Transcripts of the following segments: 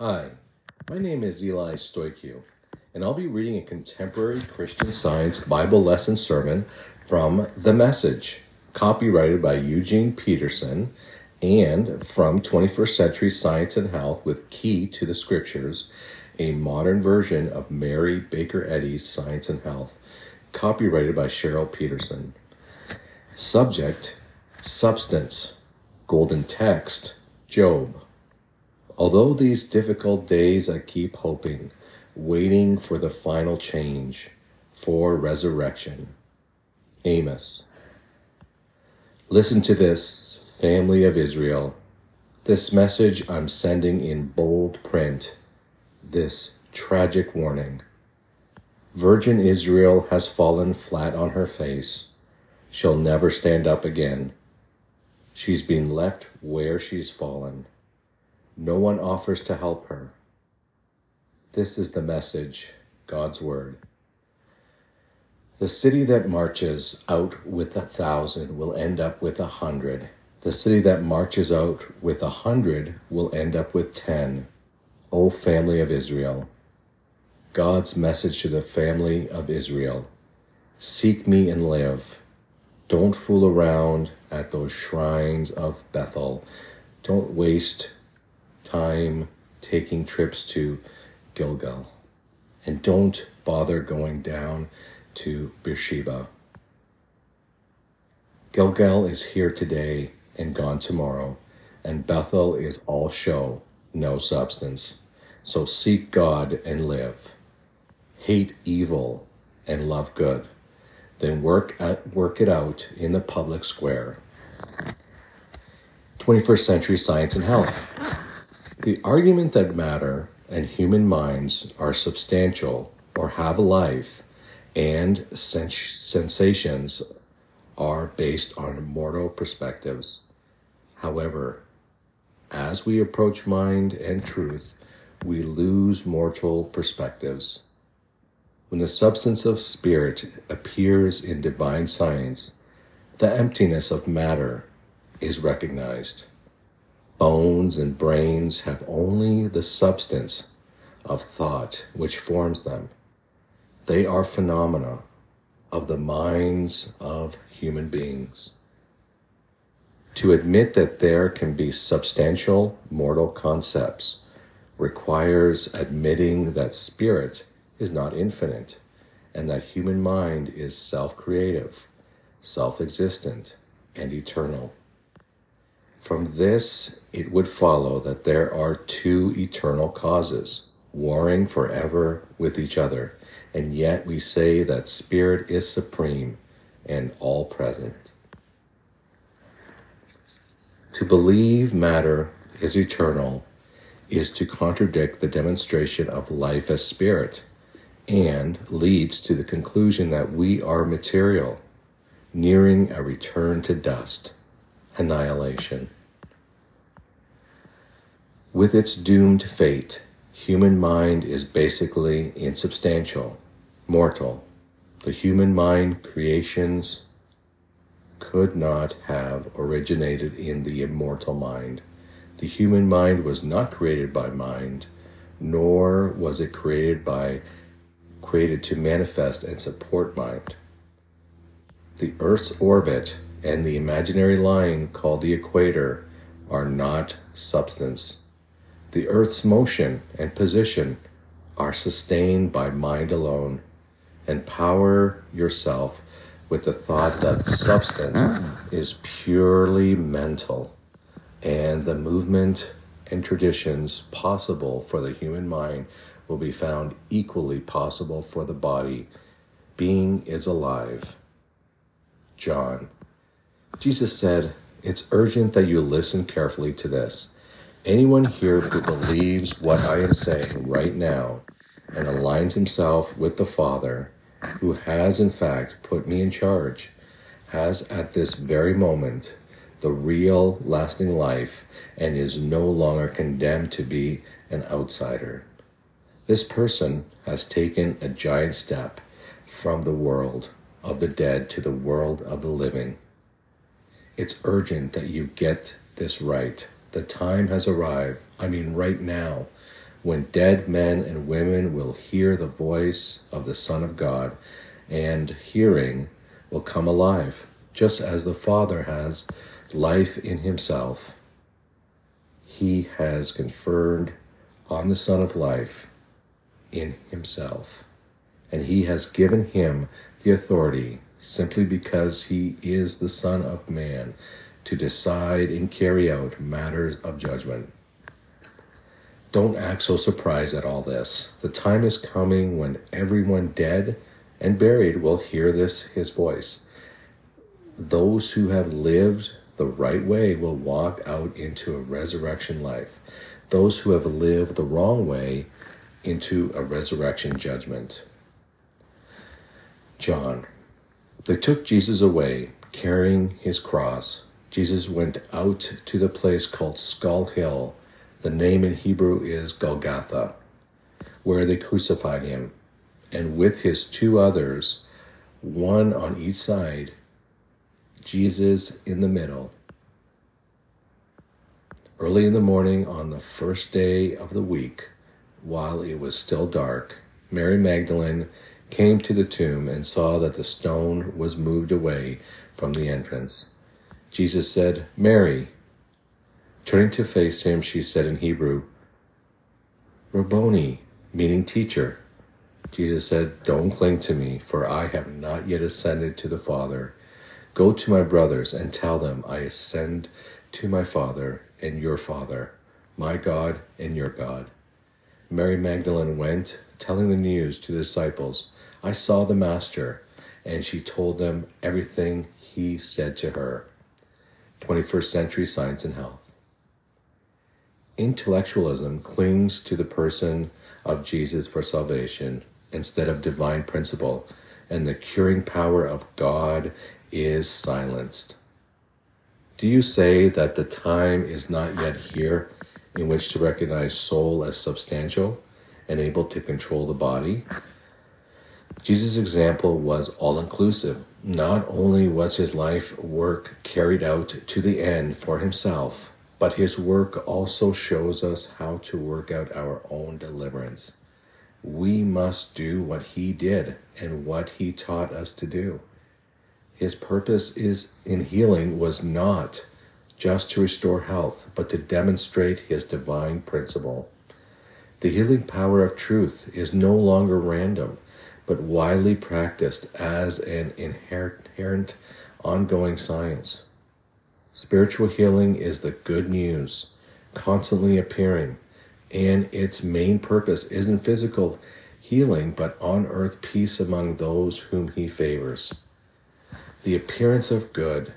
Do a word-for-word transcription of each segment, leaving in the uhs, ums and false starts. Hi, my name is Eli Stoickew, and I'll be reading a contemporary Christian Science Bible lesson sermon from The Message, copyrighted by Eugene Peterson, and from twenty-first Century Science and Health with Key to the Scriptures, a modern version of Mary Baker Eddy's Science and Health, copyrighted by Cheryl Peterson. Subject, substance, golden text, Job. Although these difficult days, I keep hoping, waiting for the final change, for resurrection. Amos. Listen to this, family of Israel. This message I'm sending in bold print. This tragic warning. Virgin Israel has fallen flat on her face. She'll never stand up again. She's been left where she's fallen. No one offers to help her. This is the message, God's word. The city that marches out with a thousand will end up with a hundred. The city that marches out with a hundred will end up with ten. O family of Israel. God's message to the family of Israel. Seek me and live. Don't fool around at those shrines of Bethel. Don't waste time taking trips to Gilgal, and don't bother going down to Beersheba. Gilgal is here today and gone tomorrow, and Bethel is all show, no substance. So seek God and live. Hate evil and love good. Then work at, work it out in the public square. twenty-first Century Science and Health. The argument that matter and human minds are substantial or have a life and sens- sensations are based on mortal perspectives. However, as we approach mind and truth, we lose mortal perspectives. When the substance of spirit appears in divine science, the emptiness of matter is recognized. Bones and brains have only the substance of thought which forms them. They are phenomena of the minds of human beings. To admit that there can be substantial mortal concepts requires admitting that spirit is not infinite and that human mind is self-creative, self-existent, and eternal. From this, it would follow that there are two eternal causes, warring forever with each other, and yet we say that spirit is supreme and all-present. To believe matter is eternal is to contradict the demonstration of life as spirit, and leads to the conclusion that we are material, nearing a return to dust, annihilation. With its doomed fate, human mind is basically insubstantial, mortal. The human mind creations could not have originated in the immortal mind. The human mind was not created by mind, nor was it created by created to manifest and support mind. The Earth's orbit and the imaginary line called the equator are not substance. The Earth's motion and position are sustained by mind alone. Empower yourself with the thought that substance is purely mental, and the movement and traditions possible for the human mind will be found equally possible for the body. Being is alive. John. Jesus said, "It's urgent that you listen carefully to this. Anyone here who believes what I am saying right now and aligns himself with the Father, who has in fact put me in charge, has at this very moment the real lasting life and is no longer condemned to be an outsider. This person has taken a giant step from the world of the dead to the world of the living. It's urgent that you get this right. The time has arrived, I mean right now, when dead men and women will hear the voice of the Son of God, and hearing will come alive, just as the Father has life in himself. He has conferred on the Son of Life in himself, and he has given him the authority, simply because he is the Son of Man, to decide and carry out matters of judgment. Don't act so surprised at all this. The time is coming when everyone dead and buried will hear this, his voice. Those who have lived the right way will walk out into a resurrection life. Those who have lived the wrong way into a resurrection judgment. John. They took Jesus away, carrying his cross. Jesus went out to the place called Skull Hill. The name in Hebrew is Golgotha, where they crucified him, and with his two others, one on each side, Jesus in the middle. Early in the morning on the first day of the week, while it was still dark, Mary Magdalene came to the tomb and saw that the stone was moved away from the entrance. Jesus said, "Mary." Turning to face him, she said in Hebrew, "Rabboni," meaning teacher. Jesus said, "Don't cling to me, for I have not yet ascended to the Father. Go to my brothers and tell them I ascend to my Father and your Father, my God and your God." Mary Magdalene went, telling the news to the disciples. "I saw the Master," and she told them everything he said to her. twenty-first Century Science and Health. Intellectualism clings to the person of Jesus for salvation instead of divine principle, and the curing power of God is silenced. Do you say that the time is not yet here in which to recognize soul as substantial and able to control the body? Jesus' example was all-inclusive. Not only was his life work carried out to the end for himself, but his work also shows us how to work out our own deliverance. We must do what he did and what he taught us to do. His purpose is in healing was not just to restore health, but to demonstrate his divine principle. The healing power of truth is no longer random, but widely practiced as an inherent, ongoing science. Spiritual healing is the good news, constantly appearing, and its main purpose isn't physical healing, but on earth peace among those whom he favors. The appearance of good,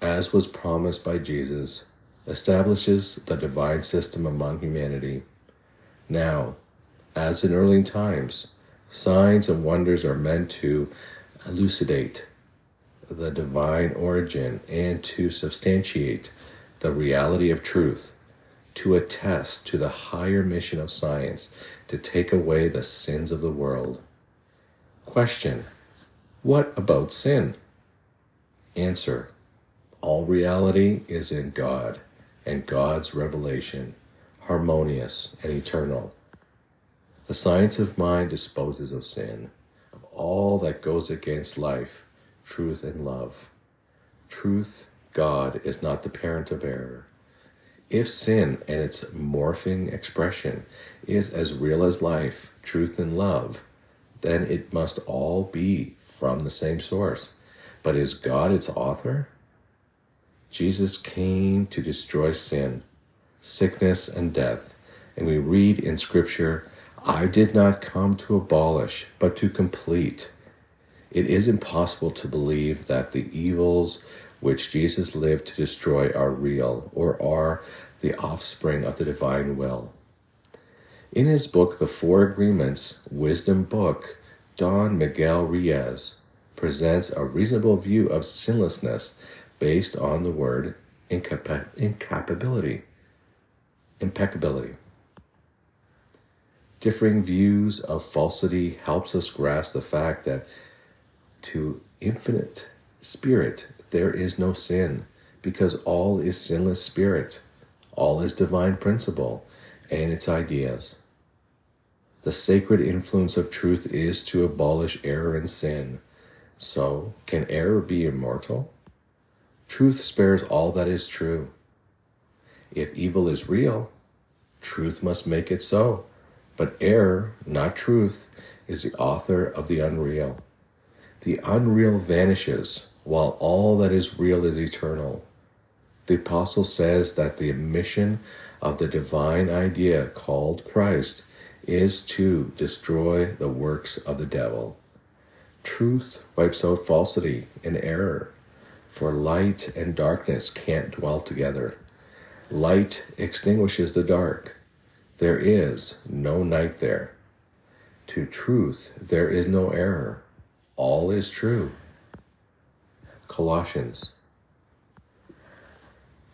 as was promised by Jesus, establishes the divine system among humanity. Now, as in early times, signs and wonders are meant to elucidate the divine origin and to substantiate the reality of truth, to attest to the higher mission of science, to take away the sins of the world. Question: what about sin? Answer: all reality is in God, and God's revelation, harmonious and eternal. The science of mind disposes of sin, of all that goes against life, truth, and love. Truth, God, is not the parent of error. If sin and its morphing expression is as real as life, truth, and love, then it must all be from the same source. But is God its author? Jesus came to destroy sin, sickness, and death, and we read in Scripture, "I did not come to abolish, but to complete." It is impossible to believe that the evils which Jesus lived to destroy are real or are the offspring of the divine will. In his book, The Four Agreements, Wisdom Book, Don Miguel Ruiz presents a reasonable view of sinlessness based on the word incapa- incapability, impeccability. Differing views of falsity helps us grasp the fact that to infinite spirit there is no sin, because all is sinless spirit, all is divine principle and its ideas. The sacred influence of truth is to abolish error and sin. So, can error be immortal? Truth spares all that is true. If evil is real, truth must make it so. But error, not truth, is the author of the unreal. The unreal vanishes, while all that is real is eternal. The apostle says that the mission of the divine idea called Christ is to destroy the works of the devil. Truth wipes out falsity and error, for light and darkness can't dwell together. Light extinguishes the dark. There is no night there. To truth, there is no error. All is true. Colossians.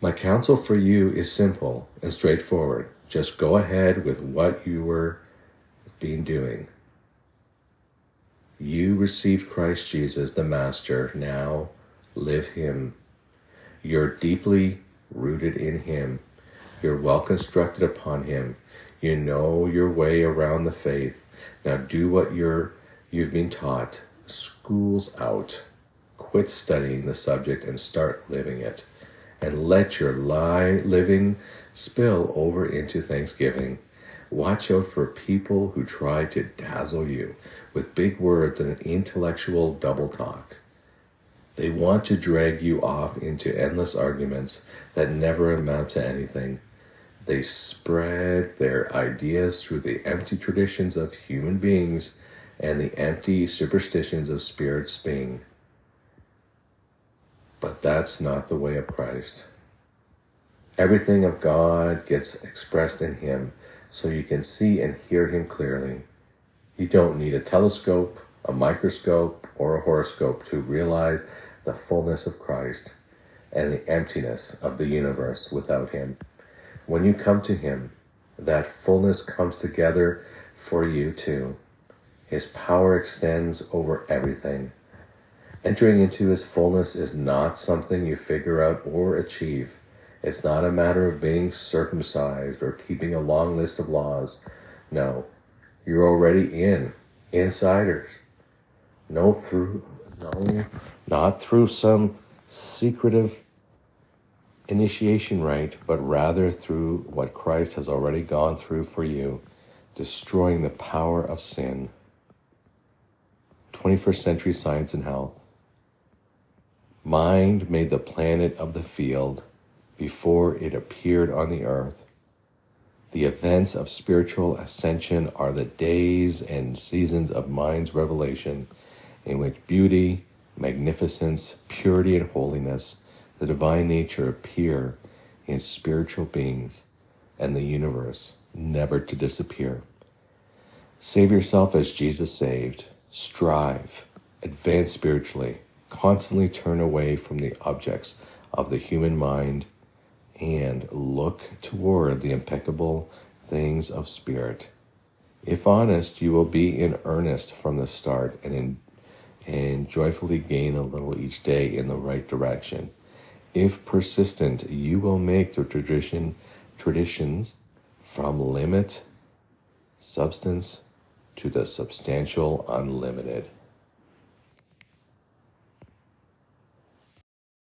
My counsel for you is simple and straightforward. Just go ahead with what you were being doing. You received Christ Jesus, the Master. Now live him. You're deeply rooted in him. You're well constructed upon him. You know your way around the faith. Now do what you're, you've been taught. School's out. Quit studying the subject and start living it. And let your lie living spill over into thanksgiving. Watch out for people who try to dazzle you with big words and an intellectual double talk. They want to drag you off into endless arguments that never amount to anything. They spread their ideas through the empty traditions of human beings and the empty superstitions of spirits being. But that's not the way of Christ. Everything of God gets expressed in him, so you can see and hear him clearly. You don't need a telescope, a microscope, or a horoscope to realize the fullness of Christ and the emptiness of the universe without him. When you come to him, that fullness comes together for you too. His power extends over everything. Entering into his fullness is not something you figure out or achieve. It's not a matter of being circumcised or keeping a long list of laws. No, you're already in, insiders. No, through, no, not through some secretive initiation rite, but rather through what Christ has already gone through for you, destroying the power of sin. twenty-first Century Science and Health. Mind made the planet of the field before it appeared on the earth. The events of spiritual ascension are the days and seasons of mind's revelation, in which beauty, magnificence, purity, and holiness, the divine nature, appear in spiritual beings and the universe, never to disappear. Save yourself as Jesus saved. Strive, advance spiritually, constantly turn away from the objects of the human mind and look toward the impeccable things of spirit. If honest, you will be in earnest from the start and in and joyfully gain a little each day in the right direction. If persistent, you will make the tradition traditions from limit substance to the substantial unlimited.